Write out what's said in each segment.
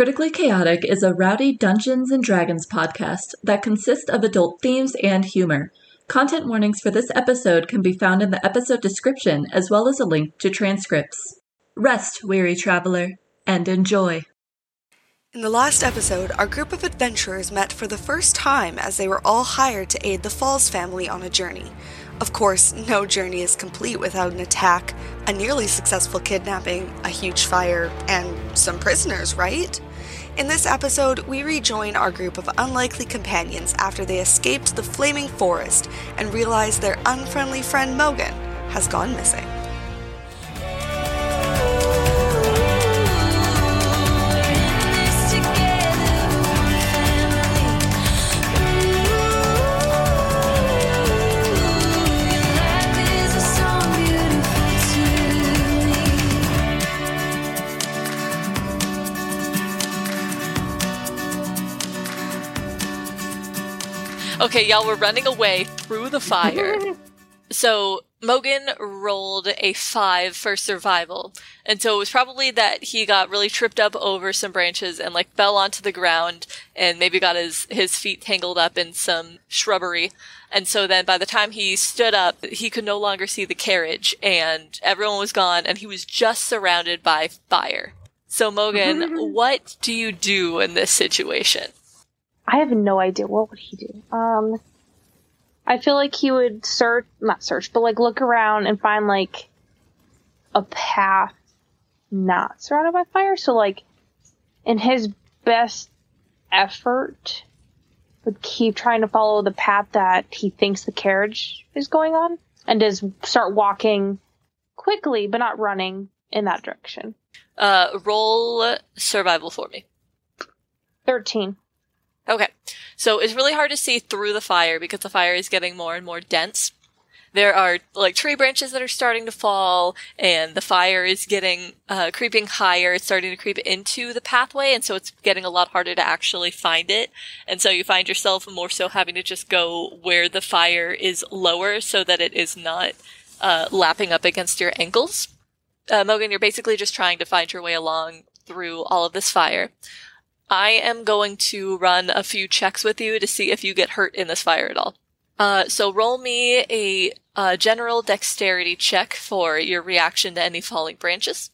Critically Chaotic is a rowdy Dungeons and Dragons podcast that consists of adult themes and humor. Content warnings for this episode can be found in the episode description, as well as a link to transcripts. Rest, weary traveler, and enjoy. In the last episode, our group of adventurers met for the first time as they were all hired to aid the Falls family on a journey. Of course, no journey is complete without an attack, a nearly successful kidnapping, a huge fire, and some prisoners, right? In this episode, we rejoin our group of unlikely companions after they escaped the flaming forest and realize their unfriendly friend Morgan has gone missing. Okay, y'all, we're running away through the fire. So Morgan rolled a 5 for survival. And so it was probably that he got really tripped up over some branches and like fell onto the ground and maybe got his feet tangled up in some shrubbery. And so then by the time he stood up, he could no longer see the carriage and everyone was gone and he was just surrounded by fire. So Morgan, what do you do in this situation? I have no idea. What would he do? I feel like he would not search, but look around and find, a path not surrounded by fire. So, in his best effort, would keep trying to follow the path that he thinks the carriage is going on and just start walking quickly, but not running in that direction. Roll survival for me. 13. Okay, so it's really hard to see through the fire because the fire is getting more and more dense. There are, tree branches that are starting to fall, and the fire is getting, creeping higher. It's starting to creep into the pathway, and so it's getting a lot harder to actually find it. And so you find yourself more so having to just go where the fire is lower so that it is not lapping up against your ankles. Morgan, you're basically just trying to find your way along through all of this fire. I am going to run a few checks with you to see if you get hurt in this fire at all. So roll me a general dexterity check for your reaction to any falling branches.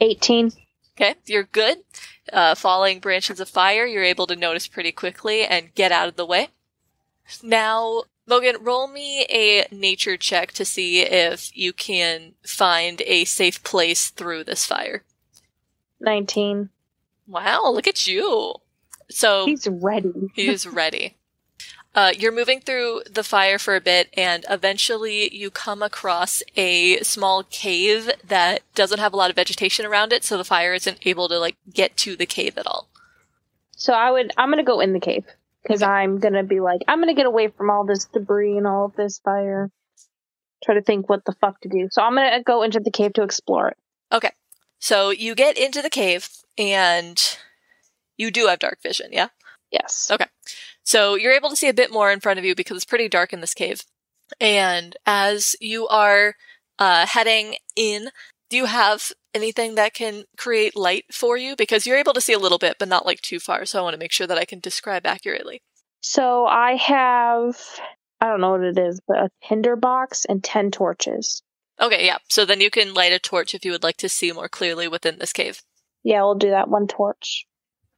18. Okay, you're good. Falling branches of fire, you're able to notice pretty quickly and get out of the way. Now, Morgan, roll me a nature check to see if you can find a safe place through this fire. 19. Wow, look at you. So he's ready. He's ready. You're moving through the fire for a bit, and eventually you come across a small cave that doesn't have a lot of vegetation around it, so the fire isn't able to, get to the cave at all. So I'm going to go in the cave, because I'm going to be I'm going to get away from all this debris and all of this fire. Try to think what the fuck to do. So I'm going to go into the cave to explore it. Okay. So you get into the cave, and you do have dark vision, yeah? Yes. Okay. So you're able to see a bit more in front of you because it's pretty dark in this cave. And as you are heading in, do you have anything that can create light for you? Because you're able to see a little bit, but not too far. So I want to make sure that I can describe accurately. So I have, I don't know what it is, but a tinderbox and 10 torches. Okay, yeah. So then you can light a torch if you would like to see more clearly within this cave. Yeah, we'll do that one torch.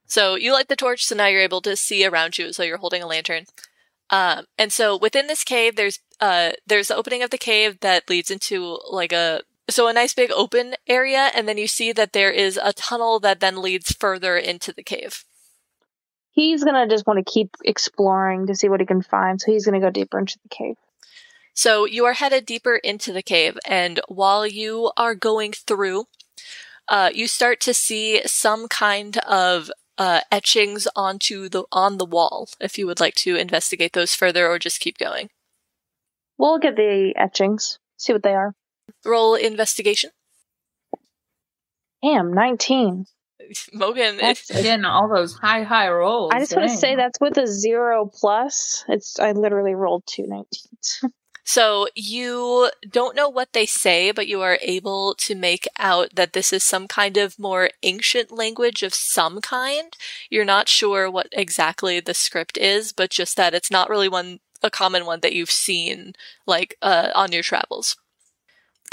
So you light the torch, so now you're able to see around you, so you're holding a lantern. And so within this cave, there's the opening of the cave that leads into a nice big open area, and then you see that there is a tunnel that then leads further into the cave. He's going to just want to keep exploring to see what he can find, so he's going to go deeper into the cave. So you are headed deeper into the cave, and while you are going through, you start to see some kind of etchings on the wall, if you would like to investigate those further or just keep going. We'll look at the etchings, see what they are. Roll investigation. Damn, 19. Morgan, it's again all those high rolls. I just want to say that's with a 0+. I literally rolled two 19s. So you don't know what they say, but you are able to make out that this is some kind of more ancient language of some kind. You're not sure what exactly the script is, but just that it's not really a common one that you've seen, like, on your travels.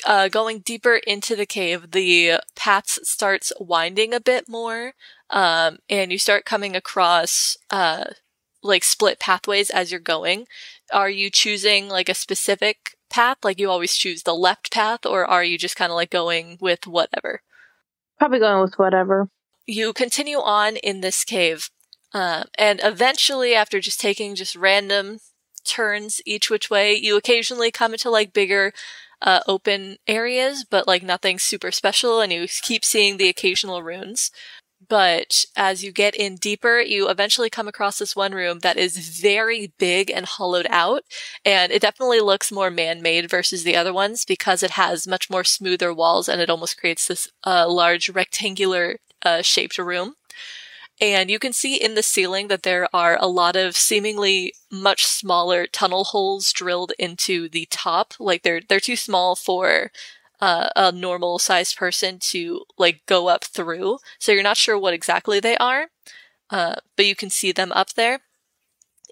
Going deeper into the cave, the path starts winding a bit more, and you start coming across, like, split pathways as you're going. Are you choosing, like, a specific path? Like, you always choose the left path, or are you just kind of, like, going with whatever? Probably going with whatever. You continue on in this cave, and eventually, after just taking just random turns each which way, you occasionally come into, like, bigger open areas, but, like, nothing super special, and you keep seeing the occasional runes. But as you get in deeper, you eventually come across this one room that is very big and hollowed out, and it definitely looks more man-made versus the other ones because it has much more smoother walls, and it almost creates this large rectangular shaped room. And you can see in the ceiling that there are a lot of seemingly much smaller tunnel holes drilled into the top. Like, they're too small for a normal-sized person to, like, go up through. So you're not sure what exactly they are, but you can see them up there.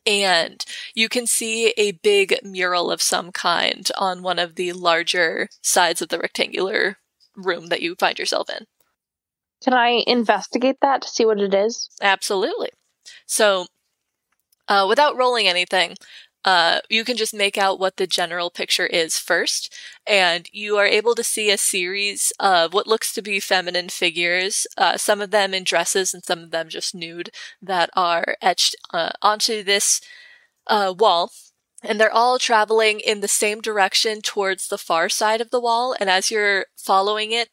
And you can see a big mural of some kind on one of the larger sides of the rectangular room that you find yourself in. Can I investigate that to see what it is? Absolutely. So, without rolling anything, you can just make out what the general picture is first, and you are able to see a series of what looks to be feminine figures, some of them in dresses and some of them just nude, that are etched onto this wall. And they're all traveling in the same direction towards the far side of the wall, and as you're following it,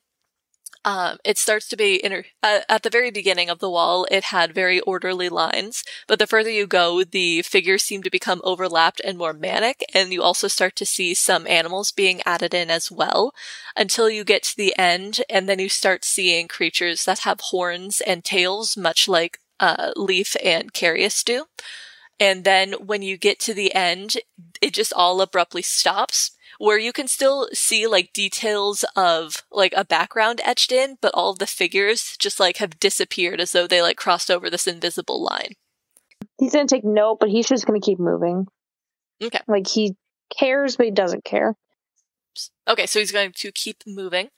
it starts to be at the very beginning of the wall, it had very orderly lines, but the further you go, the figures seem to become overlapped and more manic, and you also start to see some animals being added in as well, until you get to the end, and then you start seeing creatures that have horns and tails, much like Leif and Carius do. And then when you get to the end, it just all abruptly stops, where you can still see, like, details of, like, a background etched in, but all of the figures just, like, have disappeared as though they, like, crossed over this invisible line. He's going to take note, but he's just going to keep moving. Okay. Like, he cares, but he doesn't care. Okay, so he's going to keep moving.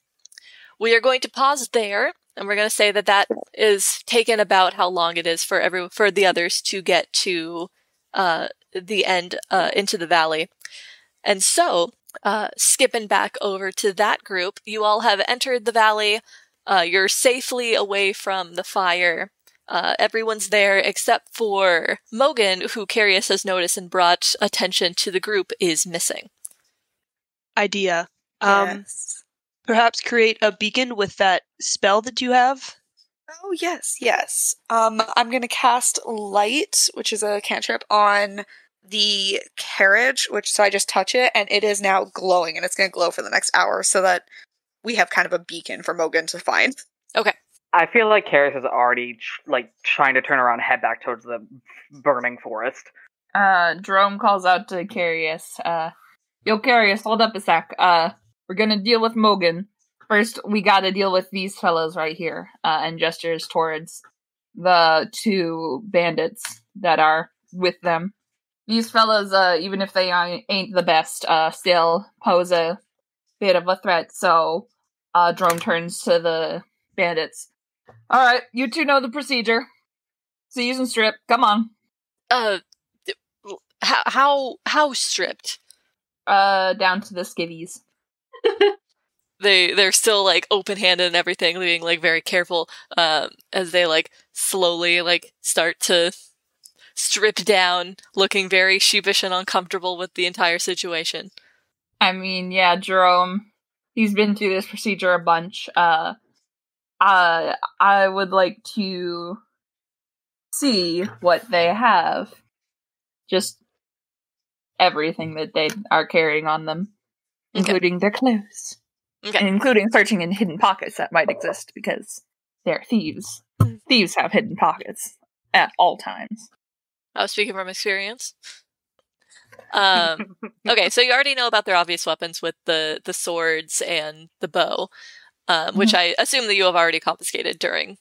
We are going to pause there, and we're going to say that is taken about how long it is for the others to get to the end, into the valley. And so, skipping back over to that group, you all have entered the valley, you're safely away from the fire, everyone's there except for Morgan, who Carius has noticed and brought attention to the group is missing. Idea. Yes. Perhaps create a beacon with that spell that you have? Oh, yes. I'm going to cast Light, which is a cantrip, on the carriage, so I just touch it, and it is now glowing, and it's going to glow for the next hour, so that we have kind of a beacon for Morgan to find. Okay. I feel like Carius is already, trying to turn around and head back towards the burning forest. Jerome calls out to Carius, Yo, Carius, hold up a sec. We're going to deal with Morgan. First, we got to deal with these fellows right here, and gestures towards the two bandits that are with them. These fellas, even if they ain't the best, still pose a bit of a threat, so Drone turns to the bandits. Alright, you two know the procedure. See you in strip. Come on. How stripped? Down to the skivvies. They're still, open-handed and everything, being, very careful, as they, slowly, start to stripped down, looking very sheepish and uncomfortable with the entire situation. I mean, yeah, Jerome, he's been through this procedure a bunch. I would like to see what they have. Just everything that they are carrying on them, including their clothes. Okay. And including searching in hidden pockets that might exist, because they're thieves. Thieves have hidden pockets at all times. I was speaking from experience. Okay, so you already know about their obvious weapons with the swords and the bow, which I assume that you have already confiscated during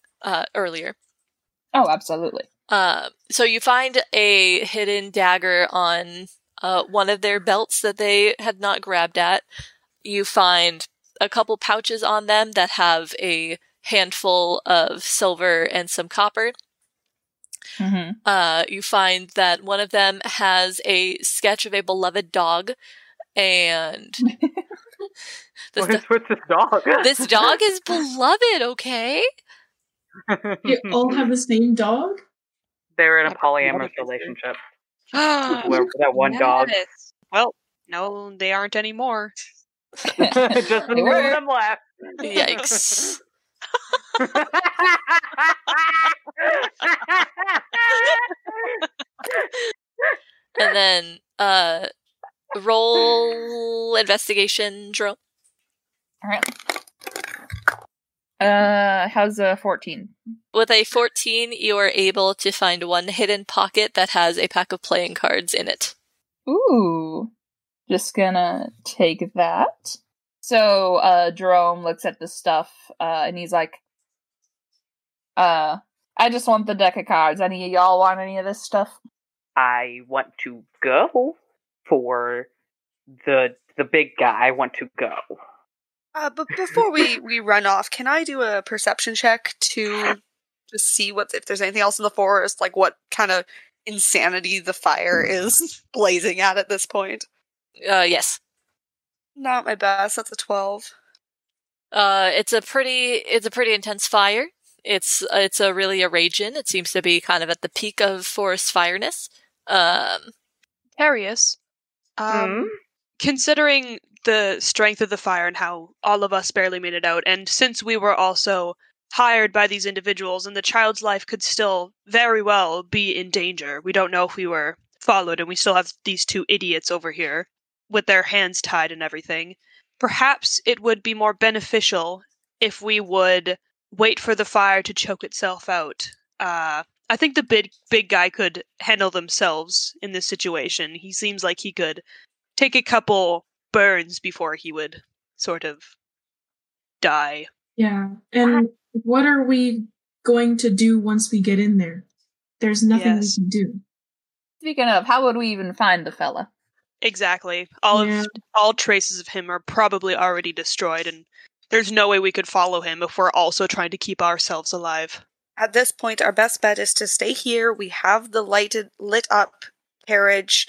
earlier. Oh, absolutely. So you find a hidden dagger on one of their belts that they had not grabbed at. You find a couple pouches on them that have a handful of silver and some copper. Mm-hmm. You find that one of them has a sketch of a beloved dog, and what's this dog? This dog is beloved. Okay, you all have the same dog. They're in a polyamorous relationship. That one dog. Well, no, they aren't anymore. Just the two of them left. Yikes. And then roll investigation, Jerome. All right. How's a 14? With a 14, you are able to find one hidden pocket that has a pack of playing cards in it. Ooh. Just gonna take that. So Jerome looks at this stuff and he's like, I just want the deck of cards. Any of y'all want any of this stuff? I want to go for the big guy. I want to go. But before we run off, can I do a perception check to just see if there's anything else in the forest, like what kind of insanity the fire is blazing at this point? Yes. Not my best. That's a 12. It's a pretty intense fire. It's a really a raging. It seems to be kind of at the peak of forest fireness. Carius, considering the strength of the fire and how all of us barely made it out, and since we were also hired by these individuals, and the child's life could still very well be in danger. We don't know if we were followed, and we still have these two idiots over here with their hands tied and everything. Perhaps it would be more beneficial if we would wait for the fire to choke itself out. I think the big guy could handle themselves in this situation. He seems like he could take a couple burns before he would sort of die. Yeah, and what are we going to do once we get in there? There's nothing we can do. Speaking of, how would we even find the fella? Exactly. All traces of him are probably already destroyed, and there's no way we could follow him if we're also trying to keep ourselves alive. At this point, our best bet is to stay here. We have the lit up carriage.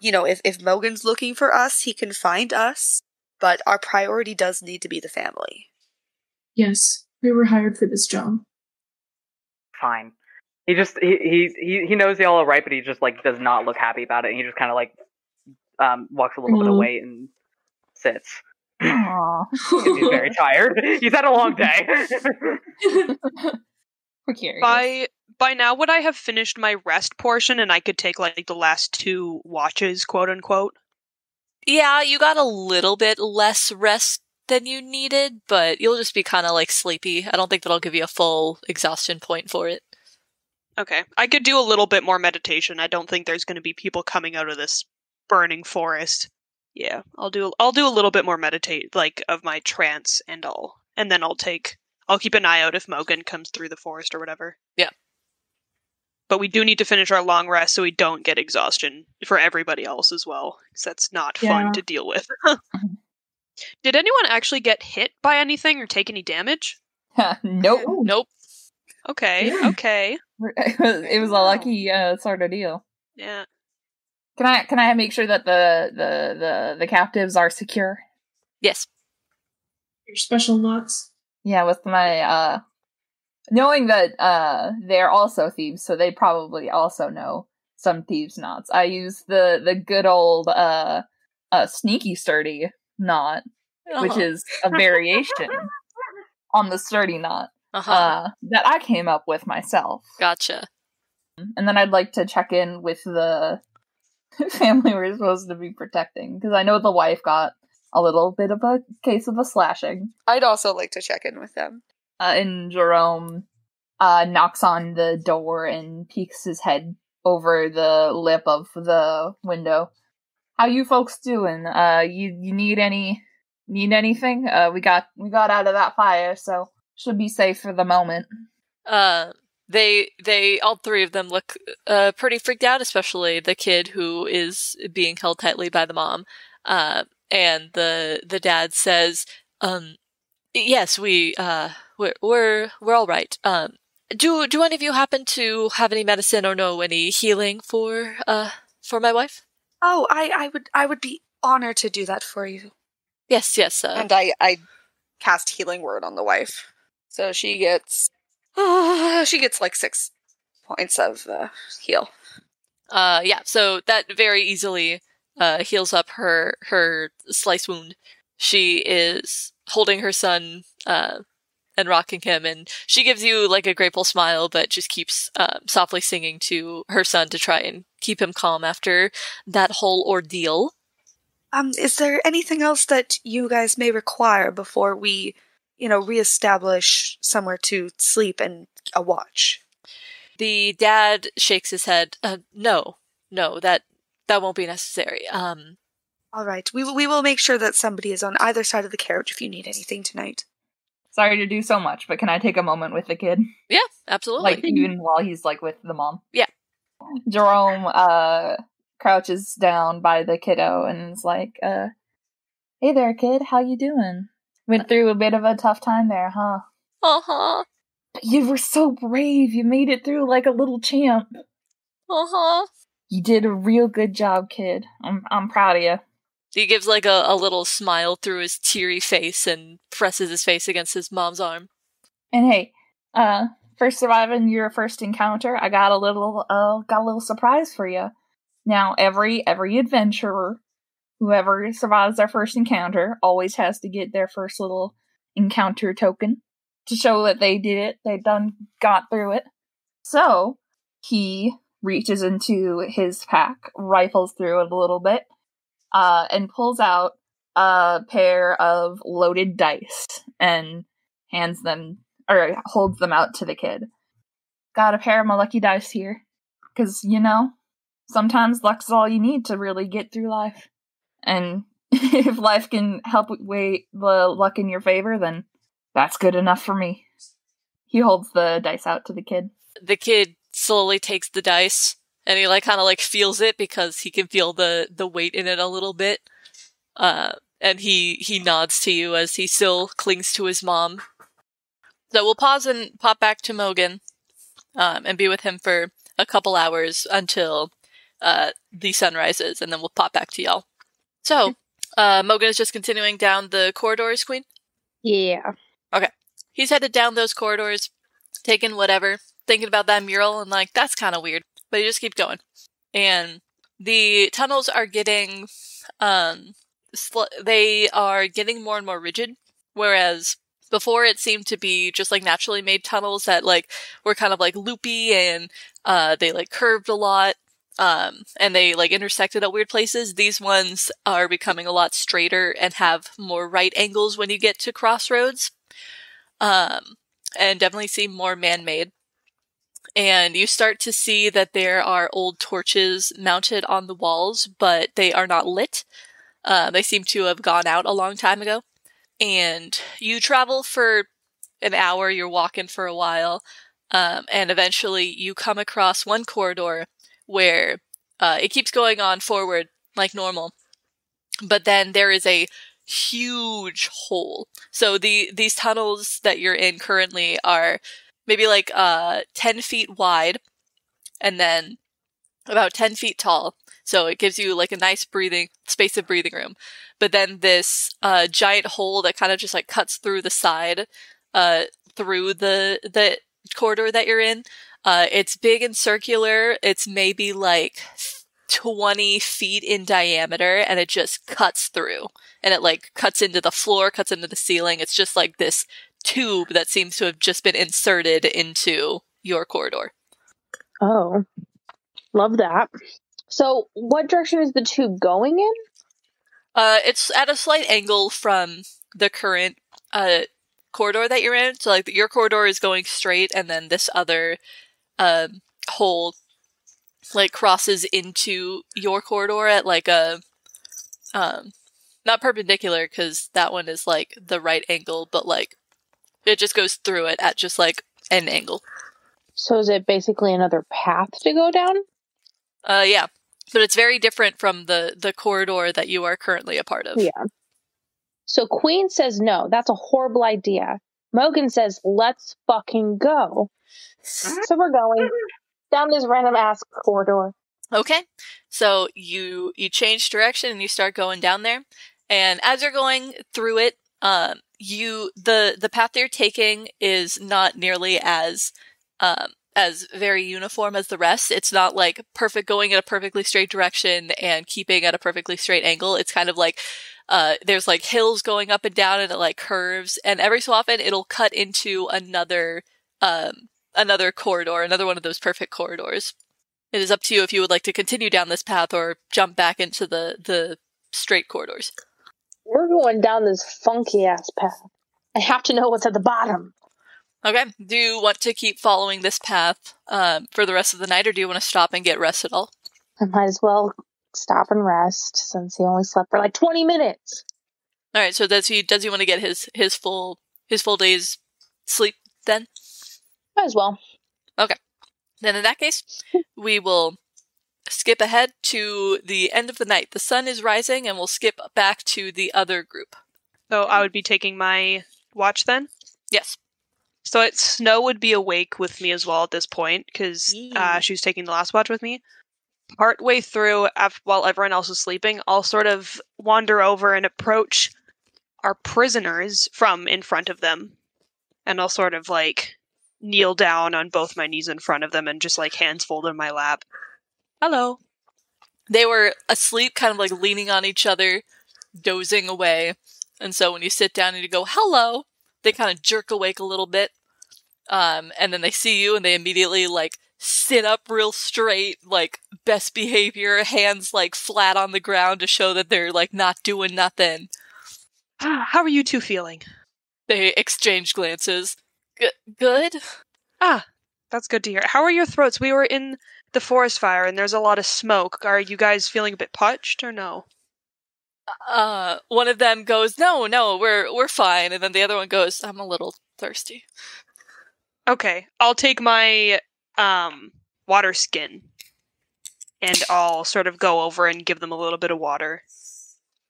You know, if Morgan's looking for us, he can find us. But our priority does need to be the family. Yes, we were hired for this job. Fine. He just he knows y'all are right, but he just does not look happy about it, and he just kind of walks a little bit away and sits. Aww. He's very tired. He's had a long day. We're curious. By now, would I have finished my rest portion, and I could take the last two watches, quote unquote? Yeah, you got a little bit less rest than you needed, but you'll just be kind of sleepy. I don't think that'll give you a full exhaustion point for it. Okay, I could do a little bit more meditation. I don't think there's going to be people coming out of this burning forest. Yeah, I'll do a little bit more meditate, of my trance and all, and then I'll keep an eye out if Morgan comes through the forest or whatever. Yeah. But we do need to finish our long rest so we don't get exhaustion for everybody else as well, because that's not fun to deal with. Did anyone actually get hit by anything or take any damage? Nope. Okay. It was a lucky sort of deal. Yeah. Can I make sure that the captives are secure? Yes. Your special knots? Yeah, with my knowing that they're also thieves, so they probably also know some thieves' knots. I use the good old sneaky sturdy knot, which is a variation on the sturdy knot that I came up with myself. Gotcha. And then I'd like to check in with the family we're supposed to be protecting, because I know the wife got a little bit of a case of a slashing. I'd also like to check in with them. And Jerome knocks on the door and peeks his head over the lip of the window. How you folks doing? You need anything? We got out of that fire, so should be safe for the moment. They all three of them look pretty freaked out, especially the kid who is being held tightly by the mom. And the dad says, "Yes, we're all right. Do any of you happen to have any medicine or know any healing for my wife?" "Oh, I would be honored to do that for you." Yes. And I cast Healing Word on the wife, so she gets. Oh, she gets like 6 points of heal. Yeah, so that very easily heals up her slice wound. She is holding her son and rocking him, and she gives you like a grateful smile, but just keeps softly singing to her son to try and keep him calm after that whole ordeal. Is there anything else that you guys may require before we reestablish somewhere to sleep and a watch? The dad shakes his head. No, that won't be necessary. All right, we will make sure that somebody is on either side of the carriage if you need anything tonight. Sorry to do so much, but can I take a moment with the kid? Yeah, absolutely. Like, even while he's, like, with the mom? Yeah. Jerome crouches down by the kiddo and is like, "Hey there, kid, how you doing? Went through a bit of a tough time there, huh?" "Uh-huh." "But you were so brave. You made it through like a little champ." "Uh-huh." "You did a real good job, kid. I'm proud of you." He gives like a little smile through his teary face and presses his face against his mom's arm. "And hey, for surviving your first encounter, I got a little surprise for you. Now, every adventurer, whoever survives their first encounter always has to get their first little encounter token to show that they did it. They got through it." So he reaches into his pack, rifles through it a little bit, and pulls out a pair of loaded dice and hands them, or holds them out to the kid. "Got a pair of my lucky dice here, because sometimes luck's all you need to really get through life. And if life can help weigh the luck in your favor, then that's good enough for me." He holds the dice out to the kid. The kid slowly takes the dice, and he kind of feels it because he can feel the weight in it a little bit. And he nods to you as he still clings to his mom. So we'll pause and pop back to Morgan, and be with him for a couple hours until the sun rises, and then we'll pop back to y'all. So, Morgan is just continuing down the corridors, Queen? Yeah. Okay. He's headed down those corridors, taking whatever, thinking about that mural, and that's kind of weird. But he just keeps going. And the tunnels are getting, they are getting more and more rigid, whereas before it seemed to be just, naturally made tunnels that, were kind of, loopy, and they, curved a lot. And they intersected at weird places. These ones are becoming a lot straighter and have more right angles when you get to crossroads, and definitely seem more man-made. And you start to see that there are old torches mounted on the walls, but they are not lit. They seem to have gone out a long time ago. And you travel for an hour, you're walking for a while, and eventually you come across one corridor where it keeps going on forward like normal, but then there is a huge hole. So these tunnels that you're in currently are maybe 10 feet wide and then about 10 feet tall. So it gives you a nice space of breathing room. But then this giant hole that kind of just cuts through the side, through the corridor that you're in. It's big and circular. It's maybe 20 feet in diameter, and it just cuts through. And it cuts into the floor, cuts into the ceiling. It's just this tube that seems to have just been inserted into your corridor. Oh, love that. So what direction is the tube going in? It's at a slight angle from the current corridor that you're in. So your corridor is going straight, and then this other hole like crosses into your corridor at like a not perpendicular because that one is like the right angle, but like it just goes through it at just like an angle. So is it basically another path to go down? Yeah, but it's very different from the corridor that you are currently a part of. Yeah. So Queen says no, that's a horrible idea. Morgan says, let's fucking go. So we're going down this random ass corridor. Okay. So you change direction and you start going down there. And as you're going through it, the path they're taking is not nearly as very uniform as the rest. It's not like perfect going at a perfectly straight direction and keeping at a perfectly straight angle. It's kind of like there's like hills going up and down, and it like curves, and every so often it'll cut into another corridor, another one of those perfect corridors. It is up to you if you would like to continue down this path or jump back into the straight corridors. We're going down this funky ass path. I have to know what's at the bottom. Okay. Do you want to keep following this path for the rest of the night, or do you want to stop and get rest at all? I might as well stop and rest since he only slept for like 20 minutes. All right. So does he want to get his full day's sleep then? Might as well. Okay. Then in that case, we will skip ahead to the end of the night. The sun is rising, and we'll skip back to the other group. So I would be taking my watch then? Yes. So Snow would be awake with me as well at this point, because she was taking the last watch with me. Partway through, while everyone else is sleeping, I'll sort of wander over and approach our prisoners from in front of them. And I'll sort of, like, kneel down on both my knees in front of them and just, like, hands folded in my lap. Hello. They were asleep, kind of, like, leaning on each other, dozing away. And so when you sit down and you go, hello, they kind of jerk awake a little bit, and then they see you, and they immediately, like, sit up real straight, like, best behavior, hands, like, flat on the ground to show that they're, like, not doing nothing. How are you two feeling? They exchange glances. Good? Ah, that's good to hear. How are your throats? We were in the forest fire, and there's a lot of smoke. Are you guys feeling a bit parched, or no? One of them goes, no, we're fine. And then the other one goes, I'm a little thirsty. Okay, I'll take my, water skin. And I'll sort of go over and give them a little bit of water.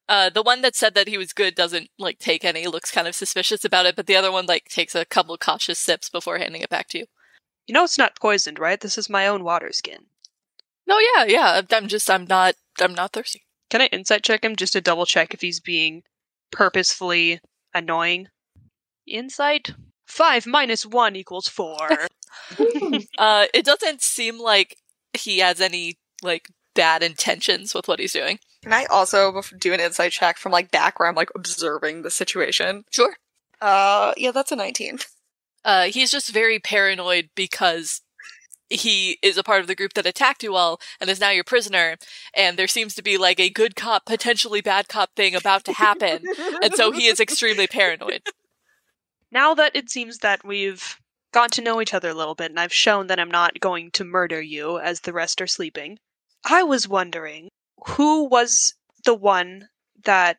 The one that said that he was good doesn't, like, take any, looks kind of suspicious about it, but the other one, like, takes a couple cautious sips before handing it back to you. You know it's not poisoned, right? This is my own water skin. No, yeah, I'm not thirsty. Can I insight check him just to double check if he's being purposefully annoying? Insight? 5 minus 1 equals 4. It doesn't seem like he has any, like, bad intentions with what he's doing. Can I also do an insight check from, like, back where I'm, like, observing the situation? Sure. Yeah, that's a 19. He's just very paranoid because he is a part of the group that attacked you all and is now your prisoner, and there seems to be like a good cop, potentially bad cop thing about to happen, and so he is extremely paranoid. Now that it seems that we've gotten to know each other a little bit, and I've shown that I'm not going to murder you as the rest are sleeping, I was wondering, who was the one that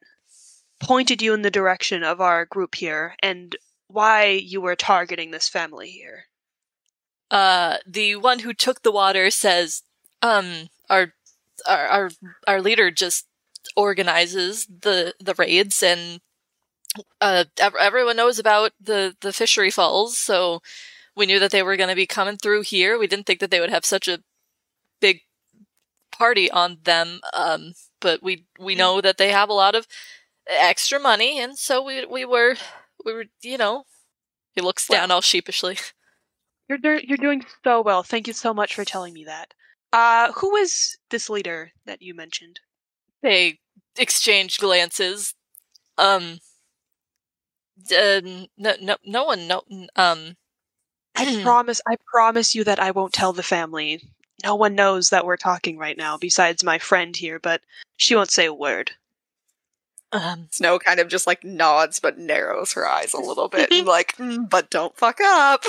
pointed you in the direction of our group here, and why you were targeting this family here? The one who took the water says, our leader just organizes the raids, and everyone knows about the fishery falls, so we knew that they were going to be coming through here. We didn't think that they would have such a big party on them, but we know that they have a lot of extra money, and so we were, you know. He looks down all sheepishly. You're doing so well. Thank you so much for telling me that. Who is this leader that you mentioned? They exchange glances. No one. I promise you that I won't tell the family. No one knows that we're talking right now, besides my friend here, but she won't say a word. Snow kind of just, like, nods but narrows her eyes a little bit and, like, but don't fuck up.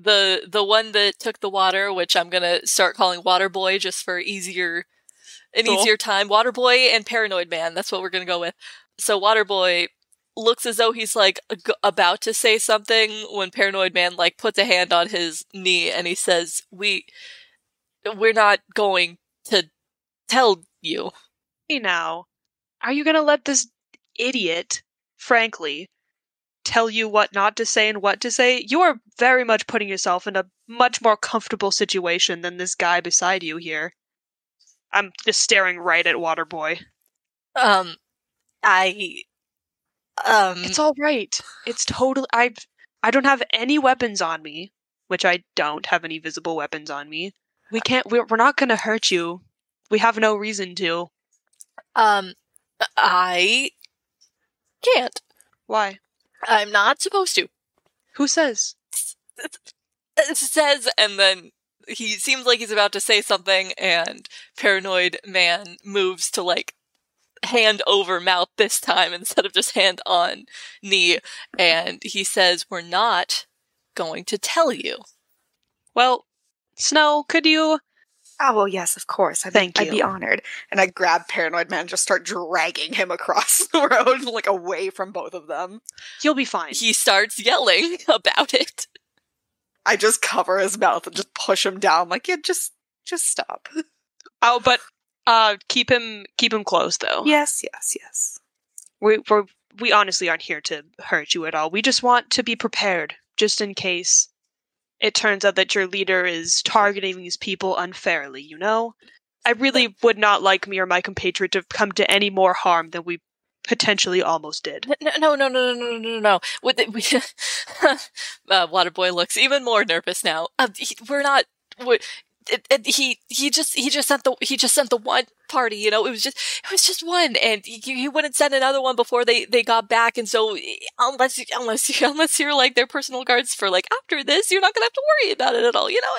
The one that took the water, which I'm going to start calling Waterboy just for easier time. Waterboy and Paranoid Man. That's what we're going to go with. So Waterboy looks as though he's like about to say something when Paranoid Man like puts a hand on his knee and he says, "We're not going to tell you." Hey now, are you going to let this idiot, frankly, tell you what not to say and what to say? You are very much putting yourself in a much more comfortable situation than this guy beside you here. I'm just staring right at Waterboy. It's all right. It's totally... I don't have any weapons on me, which I don't have any visible weapons on me. We're not going to hurt you. We have no reason to. I can't. Why? I'm not supposed to. Who says? Says, and then he seems like he's about to say something, and Paranoid Man moves to, like, hand over mouth this time instead of just hand on knee, and he says, "We're not going to tell you." Well, Snow, could you... Oh, well, yes, of course. Thank you. I'd be honored. And I grab Paranoid Man and just start dragging him across the road, like, away from both of them. You'll be fine. He starts yelling about it. I just cover his mouth and just push him down, like, yeah, just stop. Oh, but keep him close, though. Yes. We honestly aren't here to hurt you at all. We just want to be prepared, just in case it turns out that your leader is targeting these people unfairly, you know? I really would not like me or my compatriot to come to any more harm than we potentially almost did. No. Waterboy looks even more nervous now. He just sent the one party, you know. It was just one, and he wouldn't send another one before they got back. And so unless you're like their personal guards for like after this, you're not gonna have to worry about it at all, you know.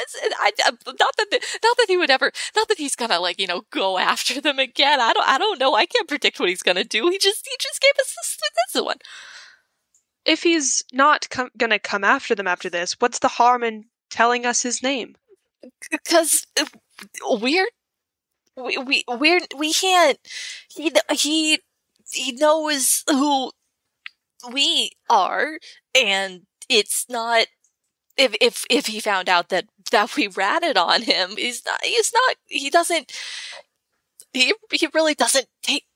Not that he's gonna like, you know, go after them again. I don't know. I can't predict what he's gonna do. He just gave us this one. If he's not gonna come after them after this, what's the harm in telling us his name? Because we can't. He knows who we are, and it's not. If he found out that we ratted on him, he's not. He doesn't. He really doesn't take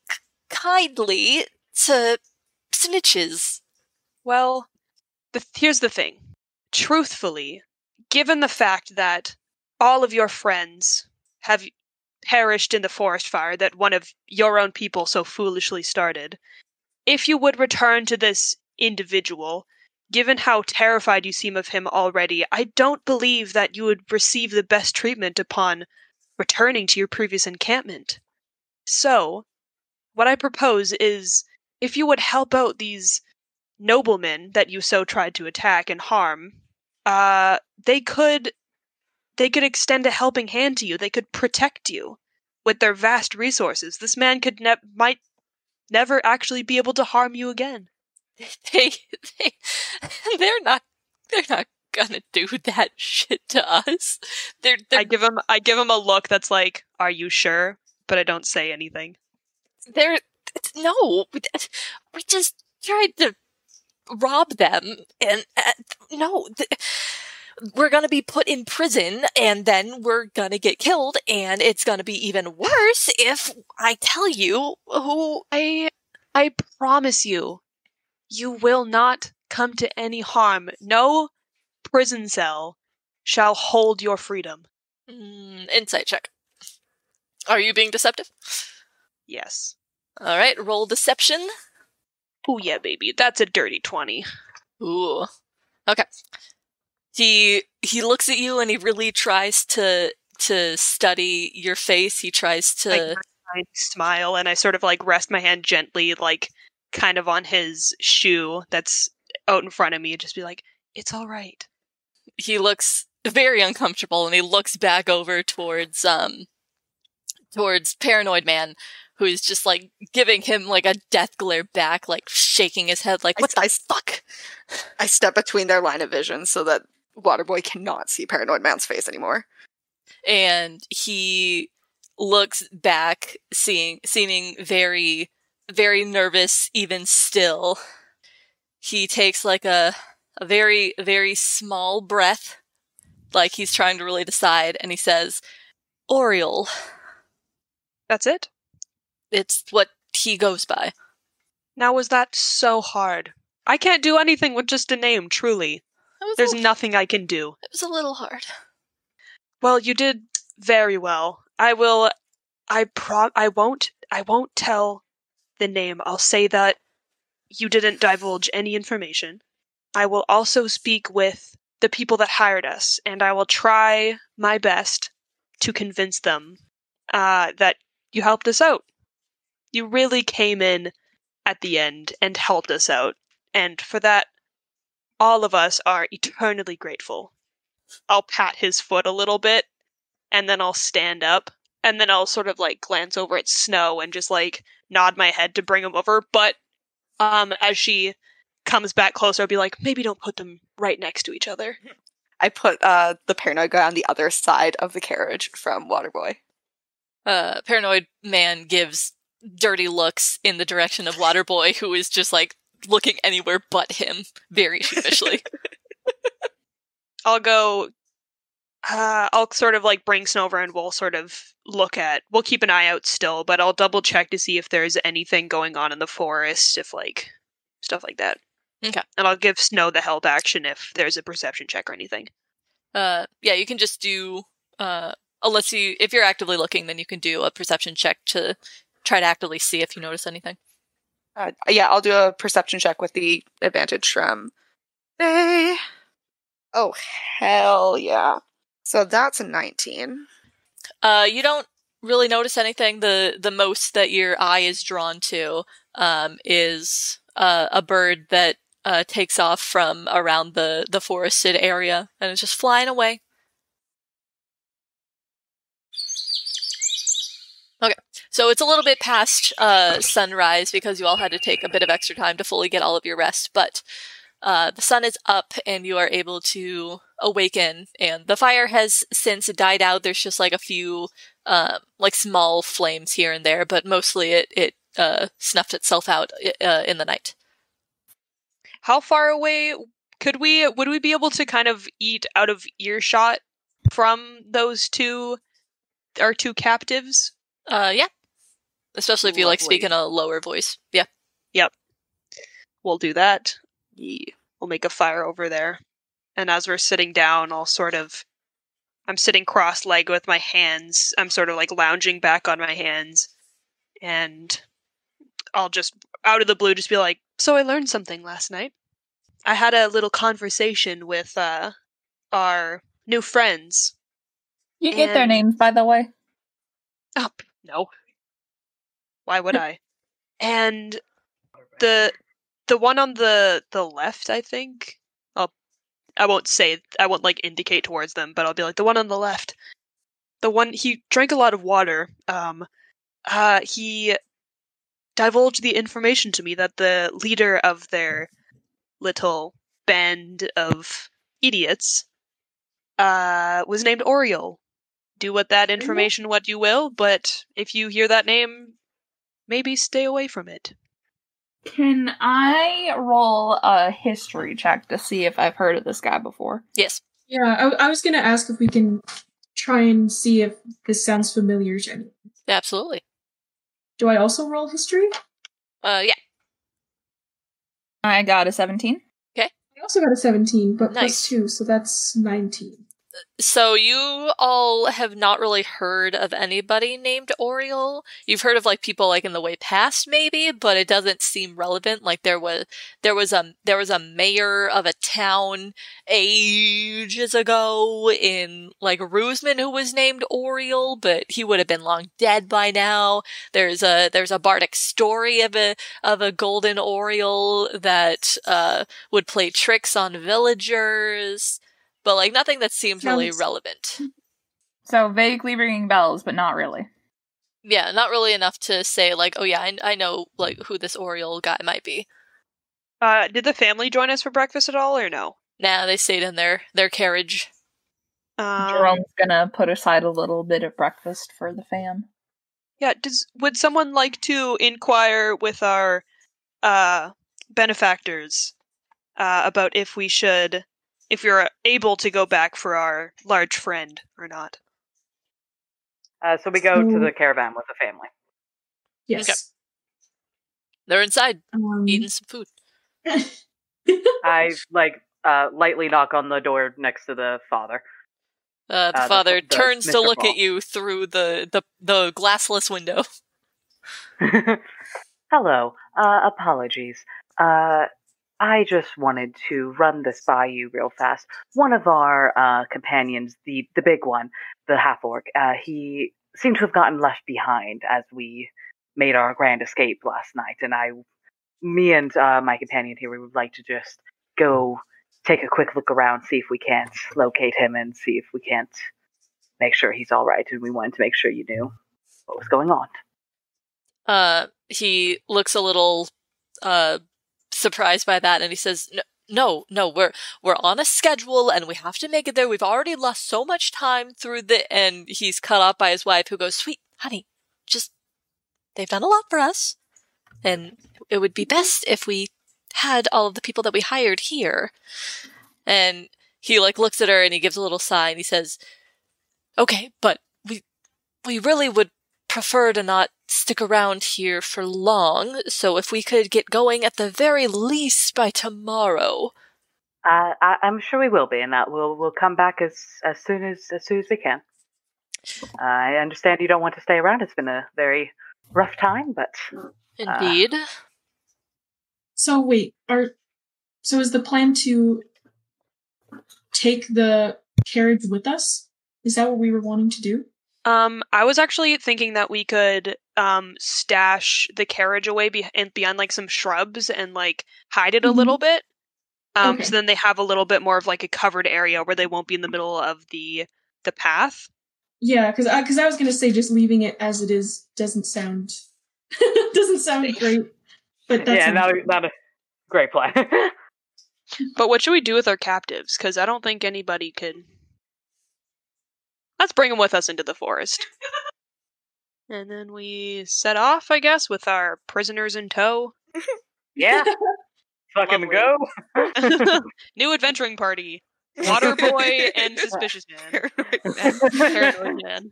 kindly to snitches. Well, here's the thing. Truthfully, given the fact that all of your friends have perished in the forest fire that one of your own people so foolishly started, if you would return to this individual, given how terrified you seem of him already, I don't believe that you would receive the best treatment upon returning to your previous encampment. So, what I propose is, if you would help out these noblemen that you so tried to attack and harm, they could extend a helping hand to you. They could protect you with their vast resources. This man might never actually be able to harm you again. They're not gonna do that shit to us. I give him a look that's like, "Are you sure?" But I don't say anything. We just tried to rob them, and we're gonna be put in prison, and then we're gonna get killed, and it's gonna be even worse if I tell you who. I promise you, you will not come to any harm. No prison cell shall hold your freedom. Insight check. Are you being deceptive? Yes. All right, roll deception. Oh yeah, baby. That's a dirty 20. Ooh. Okay. He looks at you and he really tries to study your face. He tries to I smile, and I sort of like rest my hand gently, like kind of on his shoe that's out in front of me, and just be like, "It's all right." He looks very uncomfortable, and he looks back over towards Paranoid Man, who is just like giving him like a death glare back, like shaking his head, like, "What the fuck?" I step between their line of vision so that Waterboy cannot see Paranoid Man's face anymore. And he looks back, seeming very, very nervous even still. He takes like a very, very small breath, like he's trying to really decide, and he says, Oriole. That's it? It's what he goes by. Now, was that so hard? I can't do anything with just a name, truly. There's nothing I can do. It was a little hard. Well, you did very well. I won't tell the name. I'll say that you didn't divulge any information. I will also speak with the people that hired us, and I will try my best to convince them that you helped us out. You really came in at the end and helped us out, and for that, all of us are eternally grateful. I'll pat his foot a little bit, and then I'll stand up, and then I'll sort of, like, glance over at Snow and just, like, nod my head to bring him over, but as she comes back closer, I'll be like, maybe don't put them right next to each other. I put the Paranoid guy on the other side of the carriage from Waterboy. Paranoid Man gives dirty looks in the direction of Waterboy, who is just, like, looking anywhere but him, very sheepishly. I'll go, I'll sort of, like, bring Snow over and we'll sort of we'll keep an eye out still, but I'll double check to see if there's anything going on in the forest, if, like, stuff like that. Okay. And I'll give Snow the held action if there's a perception check or anything. Yeah, you can just do, if you're actively looking, then you can do a perception check to try to actively see if you notice anything. Yeah, I'll do a perception check with the advantage from they. Oh, hell yeah. So that's a 19. You don't really notice anything. The most that your eye is drawn to is a bird that takes off from around the forested area and is just flying away. Okay, so it's a little bit past sunrise because you all had to take a bit of extra time to fully get all of your rest, but the sun is up and you are able to awaken, and the fire has since died out. There's just like a few like small flames here and there, but mostly it snuffed itself out in the night. How far away would we be able to kind of eat out of earshot from those our two captives? Yeah. Especially if you like speak in a lower voice. Yeah. Yep. We'll do that. Yeah. We'll make a fire over there. And as we're sitting down, I'm sitting cross-legged with my hands. I'm sort of like lounging back on my hands. And I'll just, out of the blue, just be like, so I learned something last night. I had a little conversation with our new friends. You get their names, by the way. Oh, no. Why would I? And the one on the left, I think. I won't like indicate towards them, but I'll be like, the one on the left. The one, he drank a lot of water. He divulged the information to me that the leader of their little band of idiots was named Oriole. Do with that information what you will, but if you hear that name, maybe stay away from it. Can I roll a history check to see if I've heard of this guy before? Yes. Yeah, I was going to ask if we can try and see if this sounds familiar to anyone. Absolutely. Do I also roll history? Yeah. I got a 17. Okay. I also got a 17, but nice. Plus 2, so that's 19. So you all have not really heard of anybody named Oriole. You've heard of like people like in the way past maybe, but it doesn't seem relevant. Like there was a mayor of a town ages ago in like Roosman who was named Oriole, but he would have been long dead by now. There's a bardic story of a golden Oriole that would play tricks on villagers. But, like, nothing that seems really relevant. So, vaguely ringing bells, but not really. Yeah, not really enough to say, like, oh yeah, I know, like, who this Oriole guy might be. Did the family join us for breakfast at all, or no? Nah, they stayed in their carriage. Jerome's gonna put aside a little bit of breakfast for the fam. Yeah, would someone like to inquire with our benefactors about if you're able to go back for our large friend or not? So we go to the caravan with the family. Yes. Okay. They're inside, eating some food. I, lightly knock on the door next to the father. The father turns to look at you through the glassless window. Hello. Apologies. I just wanted to run this by you real fast. One of our companions, the big one, the half-orc, he seemed to have gotten left behind as we made our grand escape last night, and me and my companion here, we would like to just go take a quick look around, see if we can't locate him and see if we can't make sure he's all right, and we wanted to make sure you knew what was going on. He looks a little surprised by that, and he says, No, we're on a schedule, and we have to make it there. We've already lost so much time through the... And he's cut off by his wife, who goes, "Sweet, honey, just... They've done a lot for us, and it would be best if we had all of the people that we hired here." And he, looks at her, and he gives a little sigh, and he says, "Okay, but we really would prefer to not stick around here for long, so if we could get going at the very least by tomorrow." I'm sure we will be, and that we'll come back as soon as we can. I understand you don't want to stay around. It's been a very rough time, but indeed. So wait, so is the plan to take the carriage with us? Is that what we were wanting to do? I was actually thinking that we could stash the carriage away behind some shrubs and hide it a little bit. Okay. So then they have a little bit more of a covered area where they won't be in the middle of the path. Yeah, because I was gonna say just leaving it as it is doesn't sound great, but that's not a great plan. But what should we do with our captives? Because I don't think anybody could. Let's bring them with us into the forest, and then we set off, I guess, with our prisoners in tow. Yeah, fucking go! New adventuring party. Water boy and suspicious man. Paranoid man.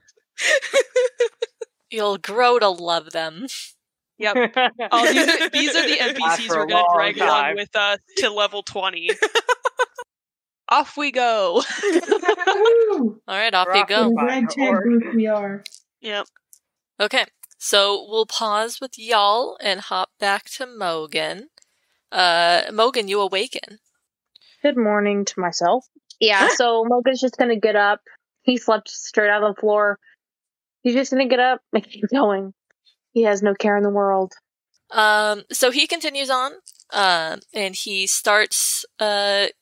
You'll grow to love them. Yep. Oh, these are the NPCs we're going to drag along with us to level 20. Off we go. Alright, off you go. Group we are. Yep. Okay, so we'll pause with y'all and hop back to Morgan. Morgan, you awaken. Good morning to myself. Yeah, so Mocha's just going to get up. He slept straight on the floor. He's just going to get up and keep going. He has no care in the world. So he continues on, and he starts, the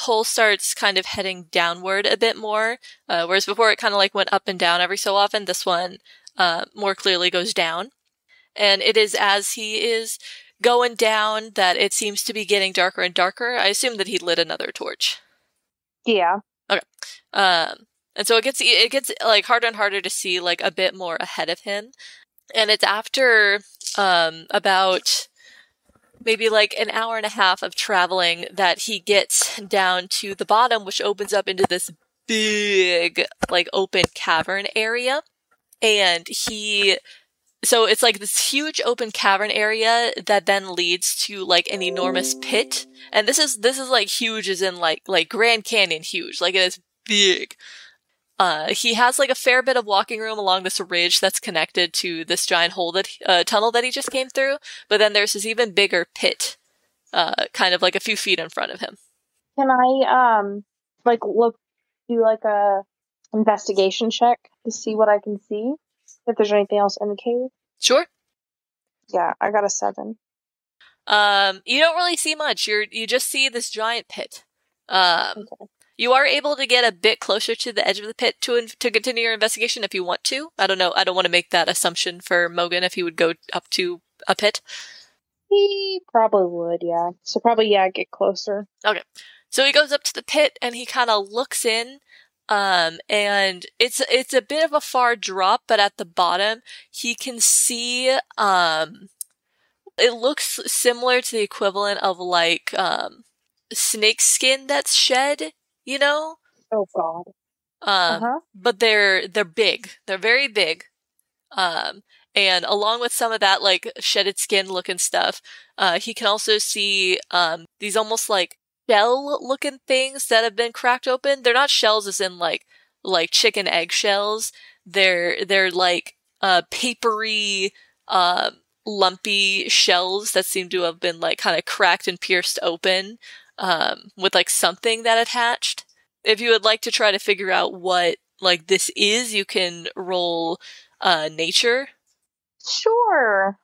hole starts kind of heading downward a bit more, whereas before it kind of went up and down every so often. This one more clearly goes down. And it is as he is going down that it seems to be getting darker and darker. I assume that he lit another torch. Yeah. Okay. And so it gets harder and harder to see a bit more ahead of him. And it's after about maybe an hour and a half of traveling that he gets down to the bottom, which opens up into this big open cavern area. And so it's this huge open cavern area that then leads to an enormous pit. And this is huge as in like Grand Canyon huge. It is big. He has a fair bit of walking room along this ridge that's connected to this giant hole that tunnel that he just came through. But then there's this even bigger pit, kind of a few feet in front of him. Can I do a investigation check to see what I can see? If there's anything else in the cave? Sure. Yeah, I got a 7. You don't really see much. You just see this giant pit. Okay. You are able to get a bit closer to the edge of the pit to continue your investigation if you want to. I don't know. I don't want to make that assumption for Morgan if he would go up to a pit. He probably would, yeah. So probably, yeah, get closer. Okay. So he goes up to the pit and he kind of looks in. And it's a bit of a far drop, but at the bottom he can see, it looks similar to the equivalent of like, snake skin that's shed, you know? Oh God. But they're big. They're very big. And along with some of that, like, shedded skin looking stuff, he can also see, these almost like shell looking things that have been cracked open. They're not shells as in like chicken eggshells. They're like, papery, lumpy shells that seem to have been like kind of cracked and pierced open, with like something that attached. If you would like to try to figure out what like this is, you can roll nature. Sure.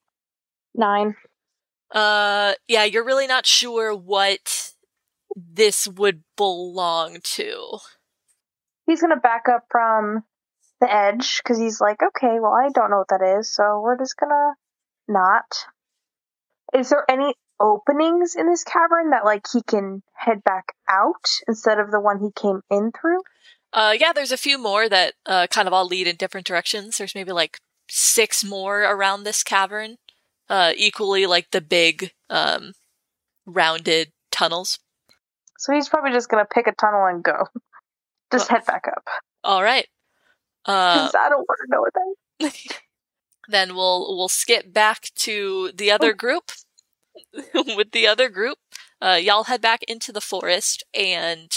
9. Yeah, you're really not sure what this would belong to. He's gonna back up from the edge because he's like, okay, well, I don't know what that is, so we're just gonna not. Is there any openings in this cavern that like he can head back out instead of the one he came in through? Yeah, there's a few more that kind of all lead in different directions. There's maybe like 6 more around this cavern, equally like the big rounded tunnels. So he's probably just going to pick a tunnel and go. Just head back up. All right. Because I don't want to know what that is. Then we'll skip back to the other group. With the other group, y'all head back into the forest, and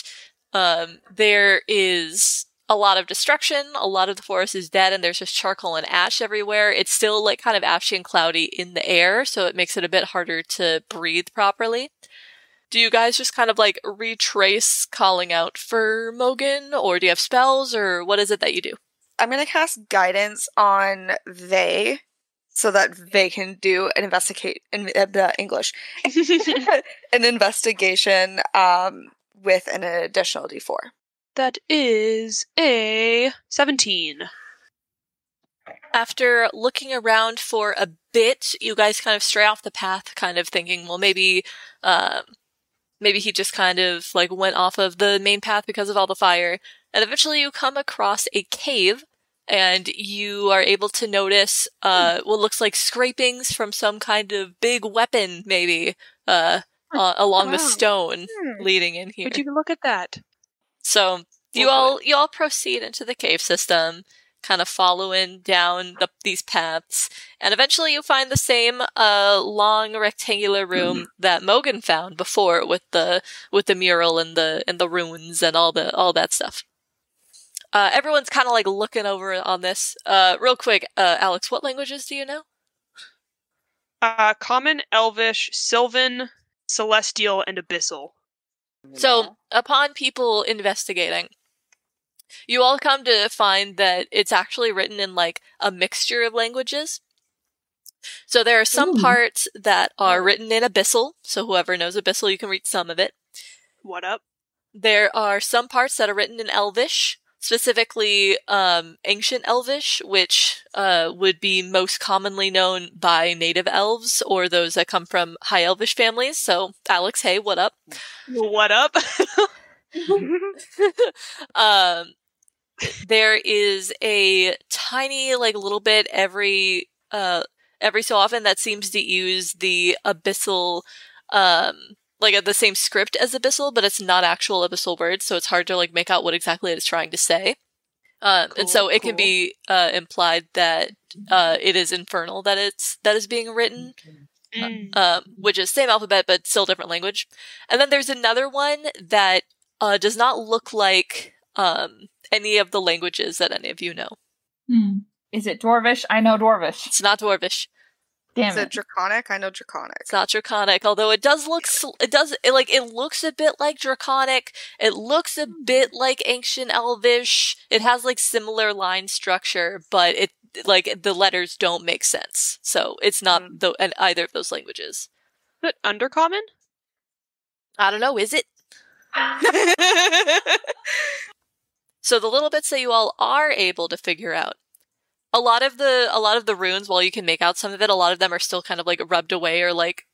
there is a lot of destruction. A lot of the forest is dead, and there's just charcoal and ash everywhere. It's still like kind of ashy and cloudy in the air, so it makes it a bit harder to breathe properly. Do you guys just kind of like retrace calling out for Morgan, or do you have spells, or what is it that you do? I'm going to cast guidance on they, so that they can do an investigation with an additional D4. That is a 17. After looking around for a bit, you guys kind of stray off the path, kind of thinking, well, maybe he just kind of like went off of the main path because of all the fire. And eventually you come across a cave, and you are able to notice what looks like scrapings from some kind of big weapon, maybe, along the stone leading in here. Would you look at that? So you all proceed into the cave system, kind of following down these paths, and eventually you find the same long rectangular room that Morgan found before with the mural and the runes and all that stuff. Everyone's kind of like looking over on this. Real quick, Alex, what languages do you know? Common, Elvish, Sylvan, Celestial, and Abyssal. So, upon people investigating, you all come to find that it's actually written in, like, a mixture of languages. So there are some parts that are written in Abyssal, so whoever knows Abyssal, you can read some of it. What up? There are some parts that are written in Elvish, specifically Ancient Elvish, which would be most commonly known by native elves or those that come from high elvish families. So, Alex, hey, what up? What up? There is a tiny, like, little bit every so often that seems to use the Abyssal, like, the same script as Abyssal, but it's not actual Abyssal words, so it's hard to, like, make out what exactly it is trying to say. Cool. It can be implied that it is Infernal that is being written. Which is same alphabet, but still different language. And then there's another one that does not look like any of the languages that any of you know. Is it Dwarvish? I know Dwarvish. It's not Dwarvish. Damn. Is it Draconic? I know Draconic. It's not Draconic, although it does look. It looks a bit like Draconic. It looks a bit like Ancient Elvish. It has like similar line structure, but it like the letters don't make sense. So it's not either of those languages. Is it Undercommon? I don't know. Is it? So the little bits that you all are able to figure out. A lot of the runes, while you can make out some of it, a lot of them are still kind of like rubbed away or like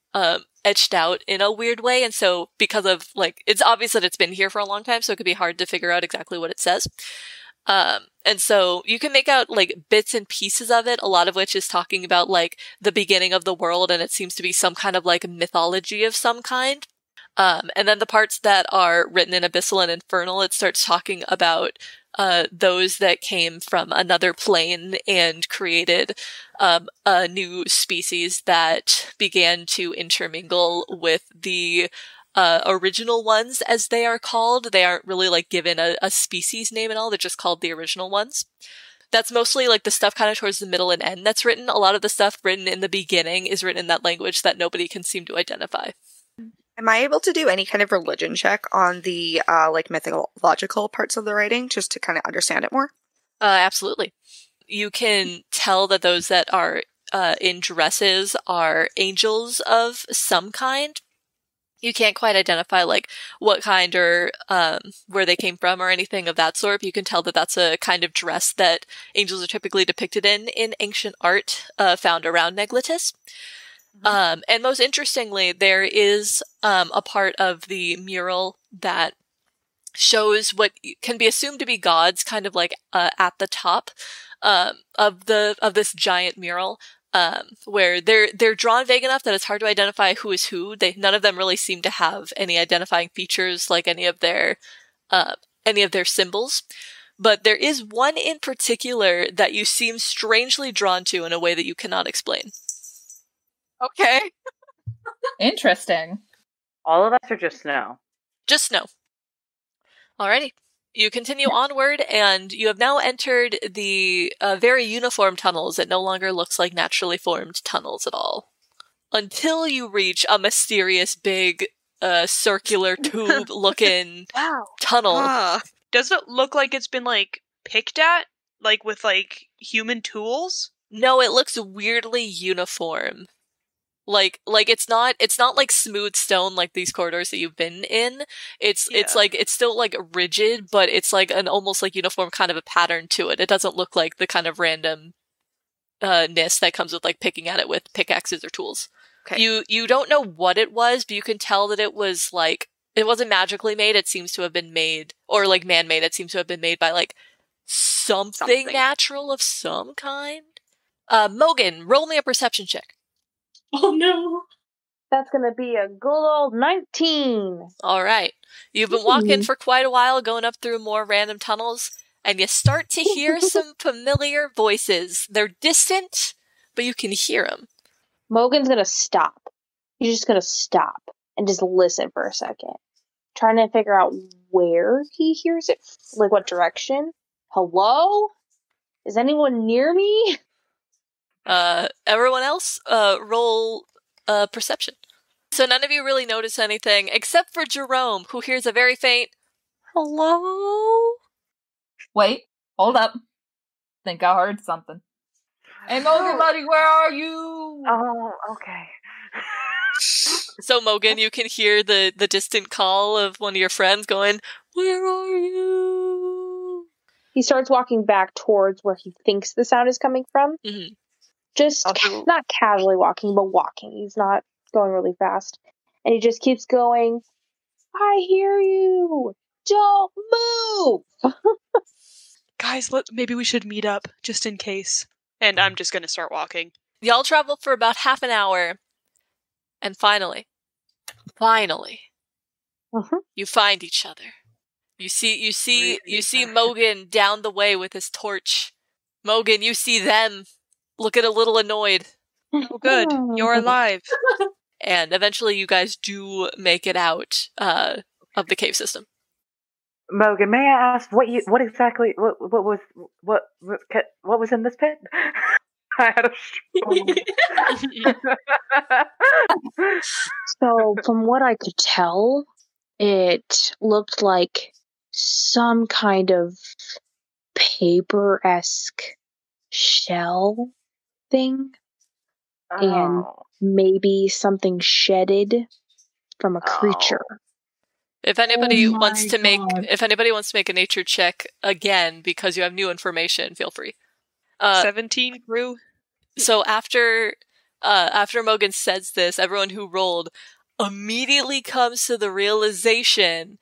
etched out in a weird way. And so because of, like, it's obvious that it's been here for a long time, so it could be hard to figure out exactly what it says. And so you can make out, like, bits and pieces of it, a lot of which is talking about, like, the beginning of the world, and it seems to be some kind of, like, mythology of some kind. And then the parts that are written in Abyssal and Infernal, it starts talking about those that came from another plane and created a new species that began to intermingle with the original ones, as they are called. They aren't really, like, given a species name and all. They're just called the original ones. That's mostly, like, the stuff kind of towards the middle and end that's written. A lot of the stuff written in the beginning is written in that language that nobody can seem to identify. Am I able to do any kind of religion check on the, like, mythological parts of the writing, just to kind of understand it more? Absolutely. You can tell that those that are in dresses are angels of some kind. You can't quite identify, like, what kind or where they came from or anything of that sort. But you can tell that that's a kind of dress that angels are typically depicted in ancient art found around Neglitus. Mm-hmm. And most interestingly, there is a part of the mural that shows what can be assumed to be gods, kind of like at the top of this giant mural. Where they're drawn vague enough that it's hard to identify who is who. None of them really seem to have any identifying features, like any of their symbols. But there is one in particular that you seem strangely drawn to in a way that you cannot explain. Okay. Interesting. All of us are just snow. Just snow. Alrighty. You continue onward, and you have now entered the very uniform tunnels. It no longer looks like naturally formed tunnels at all. Until you reach a mysterious, big, circular, tube-looking wow. tunnel. Does it look like it's been, like, picked at? Like, with, like, human tools? No, it looks weirdly uniform. Like it's not like smooth stone like these corridors that you've been in. It's like it's still like rigid, but it's like an almost like uniform kind of a pattern to it. It doesn't look like the kind of randomness that comes with like picking at it with pickaxes or tools. Okay. You don't know what it was, but you can tell that it was like it wasn't magically made. It seems to have been made or like man-made. It seems to have been made by like something. Natural of some kind. Morgan, roll me a perception check. Oh no! That's gonna be a good old 19! Alright. You've been walking for quite a while, going up through more random tunnels, and you start to hear some familiar voices. They're distant, but you can hear them. Morgan's gonna stop. He's just gonna stop and just listen for a second. Trying to figure out where he hears it. Like, what direction? Hello? Is anyone near me? Everyone else, roll, perception. So none of you really notice anything, except for Jerome, who hears a very faint, hello? Wait, hold up. Think I heard something. Hey, Morgan, buddy, where are you? Oh, okay. So, Morgan, you can hear the distant call of one of your friends going, where are you? He starts walking back towards where he thinks the sound is coming from. Mm-hmm. Just not casually walking, but walking. He's not going really fast. And he just keeps going, I hear you! Don't move! Guys, maybe we should meet up, just in case. And I'm just gonna start walking. Y'all travel for about half an hour. And finally, you find each other. You see Morgan down the way with his torch. Morgan, you see them. Looking a little annoyed. Oh, good. You're alive. And eventually you guys do make it out of the cave system. Morgan, may I ask what was in this pit? I had a stroke. So, from what I could tell, it looked like some kind of paper-esque shell thing, and maybe something shedded from a creature. If anybody wants to make a nature check again, because you have new information, feel free. 17 grew. So after After Morgan says this, everyone who rolled immediately comes to the realization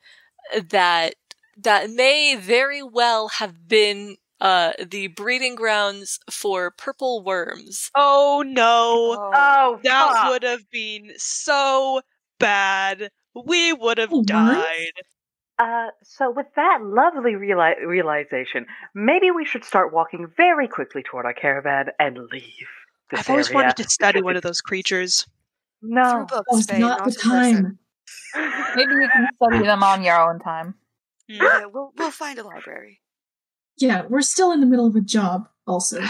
that that may very well have been the breeding grounds for purple worms. Oh no! Oh, that would have been so bad. We would have died. So with that lovely realization, maybe we should start walking very quickly toward our caravan and leave. I've always wanted to study one of those creatures. No, that's not the time. Maybe you can study them on your own time. Yeah, we'll find a library. Yeah, we're still in the middle of a job, also.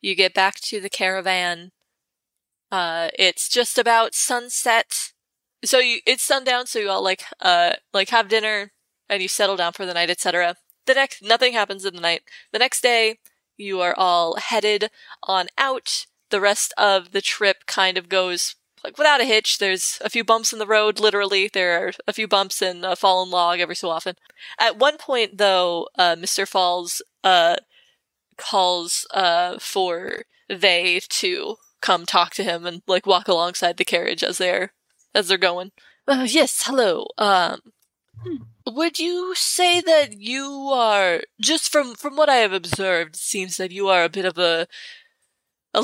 You get back to the caravan. It's just about sunset. So it's sundown, so you all like have dinner and you settle down for the night, etc. Nothing happens in the night. The next day, you are all headed on out. The rest of the trip kind of goes like without a hitch. There's a few bumps in the road, literally. There are a few bumps in a fallen log every so often. At one point, though, Mr. Falls calls for they to come talk to him and like walk alongside the carriage as they're going. Yes, hello. Would you say that you are, just from what I have observed, it seems that you are a bit of a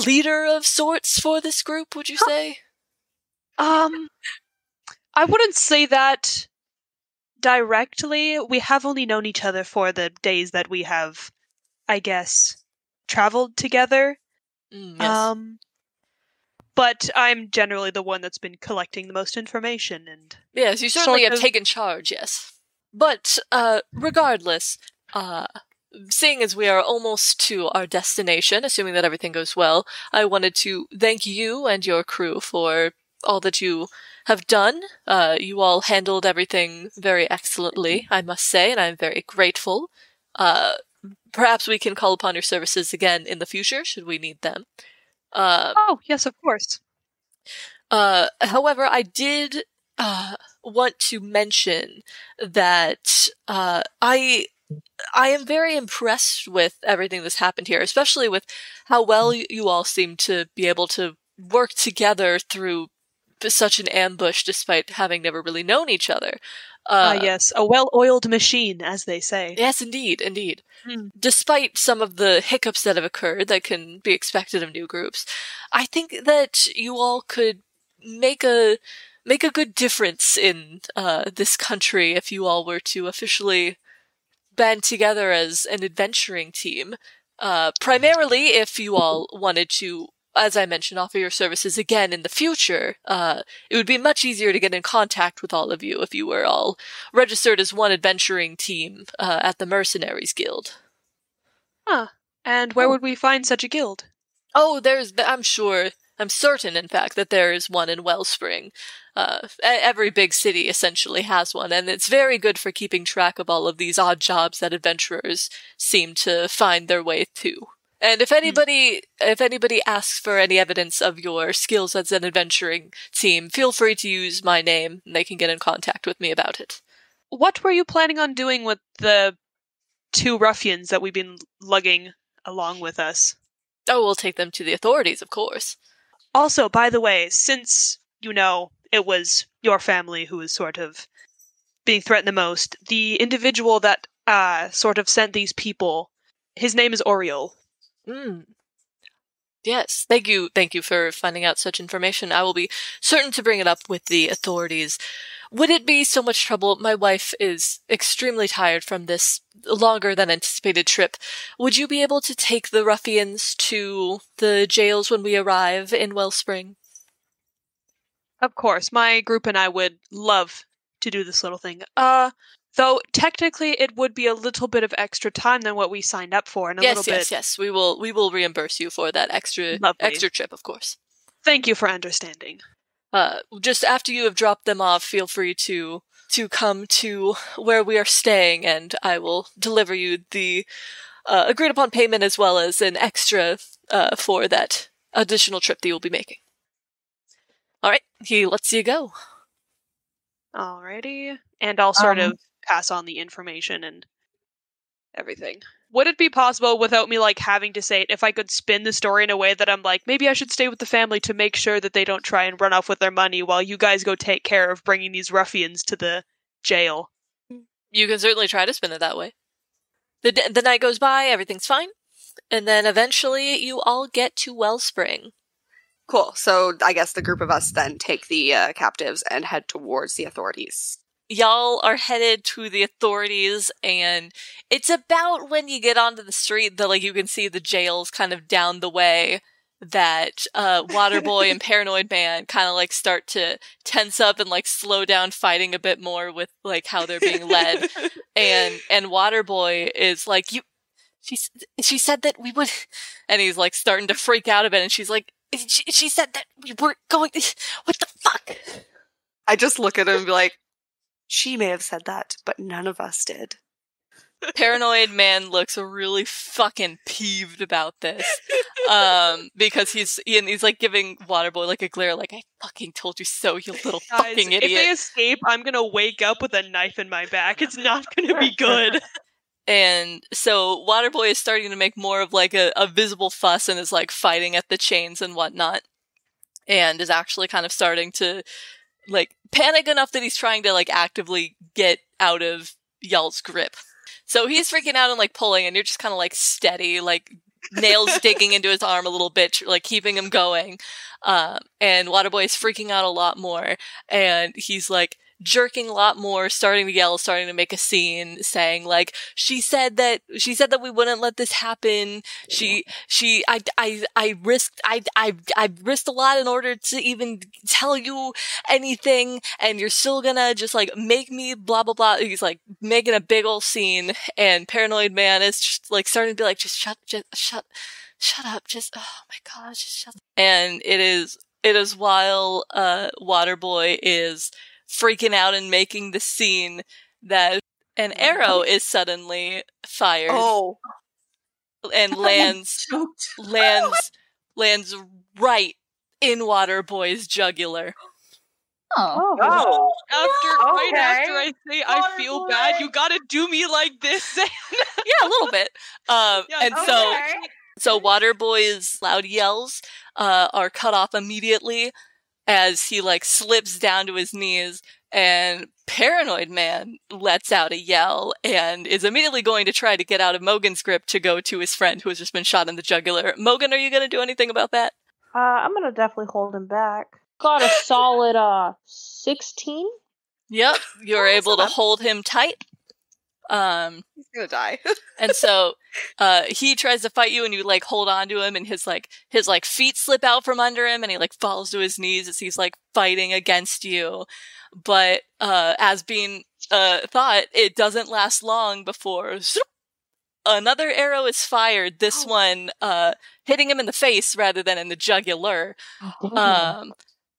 leader of sorts for this group, would you say? I wouldn't say that directly. We have only known each other for the days that we have, I guess, traveled together. Yes. But I'm generally the one that's been collecting the most information. And yes, you certainly have taken charge, yes. But regardless, seeing as we are almost to our destination, assuming that everything goes well, I wanted to thank you and your crew for all that you have done. You all handled everything very excellently, I must say, and I'm very grateful. Perhaps we can call upon your services again in the future, should we need them. Oh, yes, of course. However, I did want to mention that I am very impressed with everything that's happened here, especially with how well you all seem to be able to work together through such an ambush, despite having never really known each other. Yes, a well-oiled machine, as they say. Yes, indeed, indeed. Hmm. Despite some of the hiccups that have occurred that can be expected of new groups, I think that you all could make a good difference in this country if you all were to officially band together as an adventuring team. Primarily, if you all wanted to, as I mentioned, offer your services again in the future, it would be much easier to get in contact with all of you if you were all registered as one adventuring team at the Mercenaries Guild. Huh. And where would we find such a guild? Oh, I'm certain, in fact, that there is one in Wellspring. Every big city essentially has one, and it's very good for keeping track of all of these odd jobs that adventurers seem to find their way to. And if anybody asks for any evidence of your skills as an adventuring team, feel free to use my name, and they can get in contact with me about it. What were you planning on doing with the two ruffians that we've been lugging along with us? Oh, we'll take them to the authorities, of course. Also, by the way, since, you know, it was your family who was sort of being threatened the most, the individual that sort of sent these people, his name is Oriole. Mm. Yes, thank you for finding out such information. I will be certain to bring it up with the authorities. Would it be so much trouble? My wife is extremely tired from this longer than anticipated trip. Would you be able to take the ruffians to the jails when we arrive in Wellspring? Of course, my group and I would love to do this little thing. Though technically it would be a little bit of extra time than what we signed up for, and yes, we will reimburse you for that extra trip, of course. Thank you for understanding. Just after you have dropped them off, feel free to come to where we are staying, and I will deliver you the agreed upon payment as well as an extra for that additional trip that you'll be making. All right, he lets you go. Alrighty, and I'll sort of pass on the information and everything. Would it be possible, without me like having to say it, if I could spin the story in a way that I'm like, maybe I should stay with the family to make sure that they don't try and run off with their money while you guys go take care of bringing these ruffians to the jail? You can certainly try to spin it that way. The night goes by, everything's fine, and then eventually you all get to Wellspring. Cool. So I guess the group of us then take the captives and head towards the authorities. Y'all are headed to the authorities, and it's about when you get onto the street that, like, you can see the jails kind of down the way that Waterboy and Paranoid Man kind of, like, start to tense up and, like, slow down fighting a bit more with, like, how they're being led. And Waterboy is like, she said that we would... And he's, like, starting to freak out a bit, and she's like, she said that we weren't going... What the fuck? I just look at him and be like, she may have said that, but none of us did. Paranoid Man looks really fucking peeved about this. Because he's like giving Waterboy like a glare like, I fucking told you so, you little fucking idiot. If they escape, I'm gonna wake up with a knife in my back. It's not gonna be good. And so Waterboy is starting to make more of like a visible fuss and is like fighting at the chains and whatnot. And is actually kind of starting to like panic enough that he's trying to like actively get out of y'all's grip. So he's freaking out and like pulling, and you're just kind of like steady, like nails digging into his arm a little bit, like keeping him going. And Waterboy is freaking out a lot more, and he's like jerking a lot more, starting to yell, starting to make a scene, saying like, she said that we wouldn't let this happen. I risked a lot in order to even tell you anything, and you're still gonna just like make me blah blah blah. He's like making a big old scene, and Paranoid Man is just like starting to be like, just shut up, just, oh my god, just shut up. And it is while Waterboy is freaking out and making the scene that an arrow is suddenly fired. Oh. And lands right in Waterboy's jugular. Oh. Wow. Right after I say I feel bad, you gotta do me like this. Yeah, a little bit. So Waterboy's loud yells are cut off immediately as he, like, slips down to his knees, and Paranoid Man lets out a yell and is immediately going to try to get out of Morgan's grip to go to his friend who has just been shot in the jugular. Morgan, are you going to do anything about that? I'm going to definitely hold him back. Got a solid 16. Yep, you're able to hold him tight. He's gonna die. And so he tries to fight you, and you like hold on to him, and his feet slip out from under him, and he like falls to his knees as he's like fighting against you. But as being thought, it doesn't last long before another arrow is fired, this one hitting him in the face rather than in the jugular.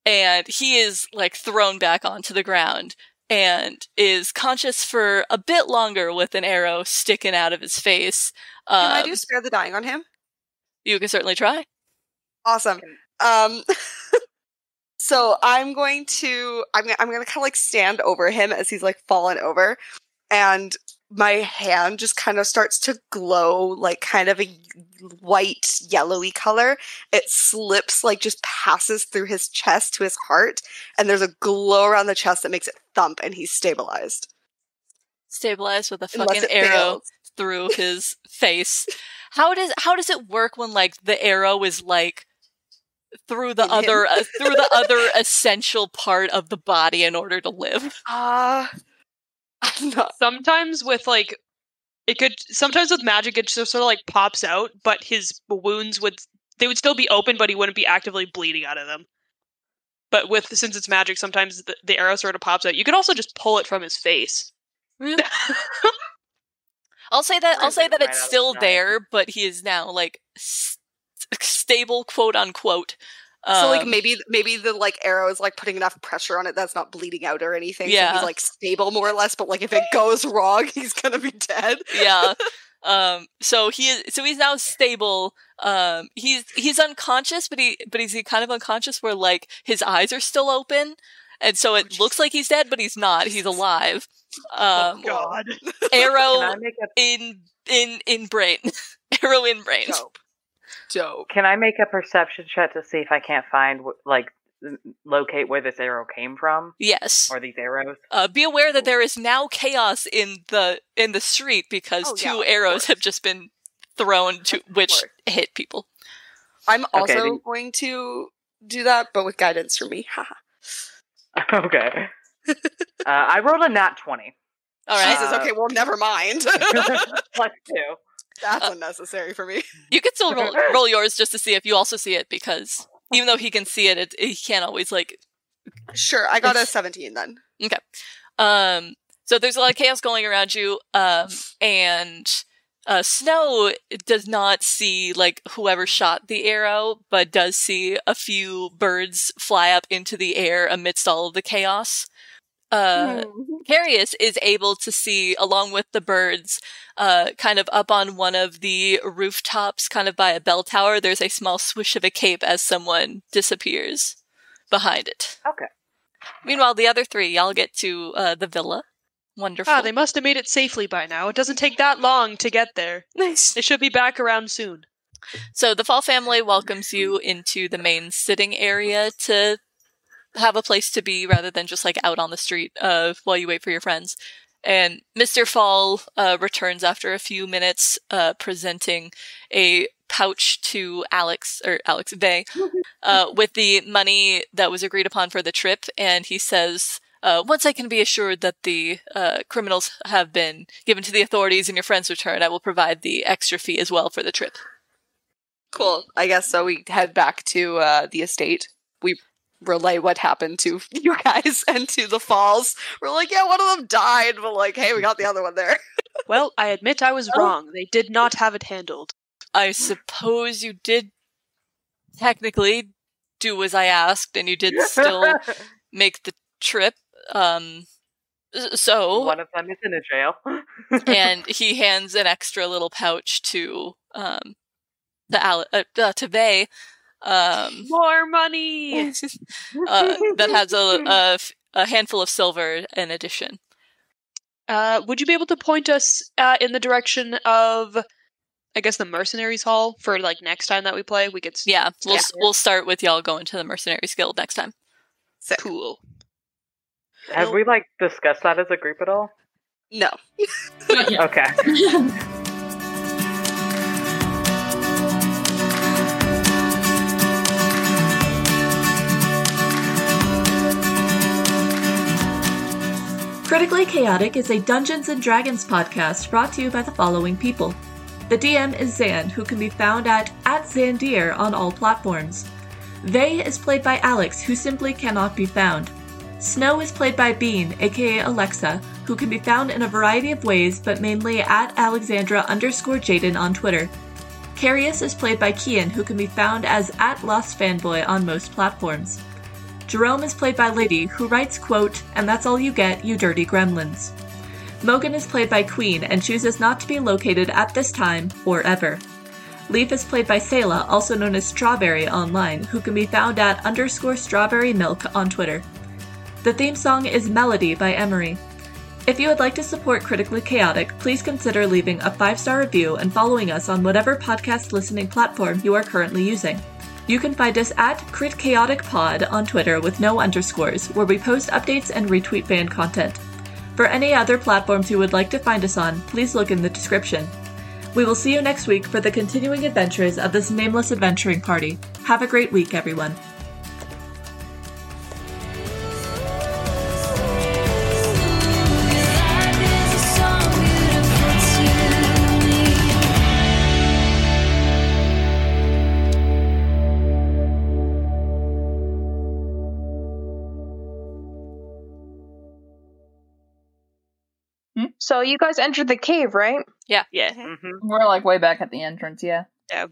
And he is like thrown back onto the ground and is conscious for a bit longer with an arrow sticking out of his face. Can I do spare the dying on him? You can certainly try. Awesome. So I'm going to kind of like stand over him as he's like fallen over, and my hand just kind of starts to glow like kind of a white yellowy color. It slips, like just passes through his chest to his heart, and there's a glow around the chest that makes it thump, and he's stabilized. Stabilized with a fucking arrow through his face. How does it work when like the arrow is like through the other essential part of the body in order to live? Sometimes with like sometimes with magic it just sort of like pops out, but his wounds would still be open, but he wouldn't be actively bleeding out of them. But since it's magic, sometimes the arrow sort of pops out. You could also just pull it from his face. Yeah. I'll say that it's still there, but he is now like stable, quote unquote. So like maybe the like arrow is like putting enough pressure on it that's not bleeding out or anything. Yeah. So he's like stable more or less, but like if it goes wrong, he's gonna be dead. Yeah. So he's now stable. He's unconscious, but he's kind of unconscious where like his eyes are still open, and so it looks like he's dead, but he's not. He's alive. Oh God. Arrow in in brain. Arrow in brain. Dope. Can I make a perception check to see if I can't find, locate where this arrow came from? Yes. Or these arrows? Be aware that there is now chaos in the street because two arrows have just been thrown, which hit people. I'm also going to do that, but with guidance from me. Okay. I rolled a nat 20. All right. Jesus, okay, well, never mind. +2. That's unnecessary for me. You can still roll yours just to see if you also see it, because even though he can see it, he can't always, Sure, I got a 17 then. Okay. So there's a lot of chaos going around you, and Snow does not see, whoever shot the arrow, but does see a few birds fly up into the air amidst all of the chaos. Carius is able to see, along with the birds, kind of up on one of the rooftops, kind of by a bell tower, there's a small swish of a cape as someone disappears behind it. Okay. Meanwhile, the other three, y'all get to the villa. Wonderful. They must have made it safely by now. It doesn't take that long to get there. Nice. They should be back around soon. So the Fall family welcomes you into the main sitting area to have a place to be rather than just out on the street while you wait for your friends. And Mr. Fall returns after a few minutes, presenting a pouch to Alex Bay with the money that was agreed upon for the trip. And he says, once I can be assured that the criminals have been given to the authorities and your friends return, I will provide the extra fee as well for the trip. Cool. I guess so. We head back to the estate. We relay what happened to you guys and to the Falls. We're one of them died, but hey, we got the other one there. Well, I admit I was wrong. They did not have it handled. I suppose you did technically do as I asked, and you did still make the trip. So one of them is in a jail. And he hands an extra little pouch to to Bay. More money! That has a handful of silver in addition. Would you be able to point us in the direction of, I guess, the Mercenaries Hall for, next time that we play? We could... Yeah, we'll start with y'all going to the Mercenaries Guild next time. Sick. Cool. Have we, discussed that as a group at all? No. Okay. Critically Chaotic is a Dungeons and Dragons podcast brought to you by the following people. The DM is Xan, who can be found at Xandir on all platforms. Vey is played by Alex, who simply cannot be found. Snow is played by Bean, aka Alexa, who can be found in a variety of ways, but mainly at Alexandra_Jaden on Twitter. Carius is played by Kian, who can be found as @LostFanboy on most platforms. Jerome is played by Lady, who writes, quote, "And that's all you get, you dirty gremlins." Morgan is played by Queen and chooses not to be located at this time or ever. Leif is played by Selah, also known as Strawberry online, who can be found at _strawberrymilk on Twitter. The theme song is Melody by Emery. If you would like to support Critically Chaotic, please consider leaving a 5-star review and following us on whatever podcast listening platform you are currently using. You can find us at CritChaoticPod on Twitter with no underscores, where we post updates and retweet fan content. For any other platforms you would like to find us on, please look in the description. We will see you next week for the continuing adventures of this nameless adventuring party. Have a great week, everyone. So you guys entered the cave, right? Yeah. Yeah. Mm-hmm. We're way back at the entrance, yeah. Yeah.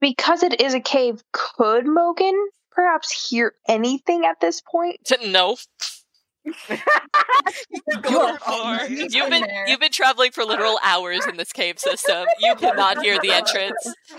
Because it is a cave, could Morgan perhaps hear anything at this point? No. You've been traveling for literal hours in this cave system. You cannot hear the entrance.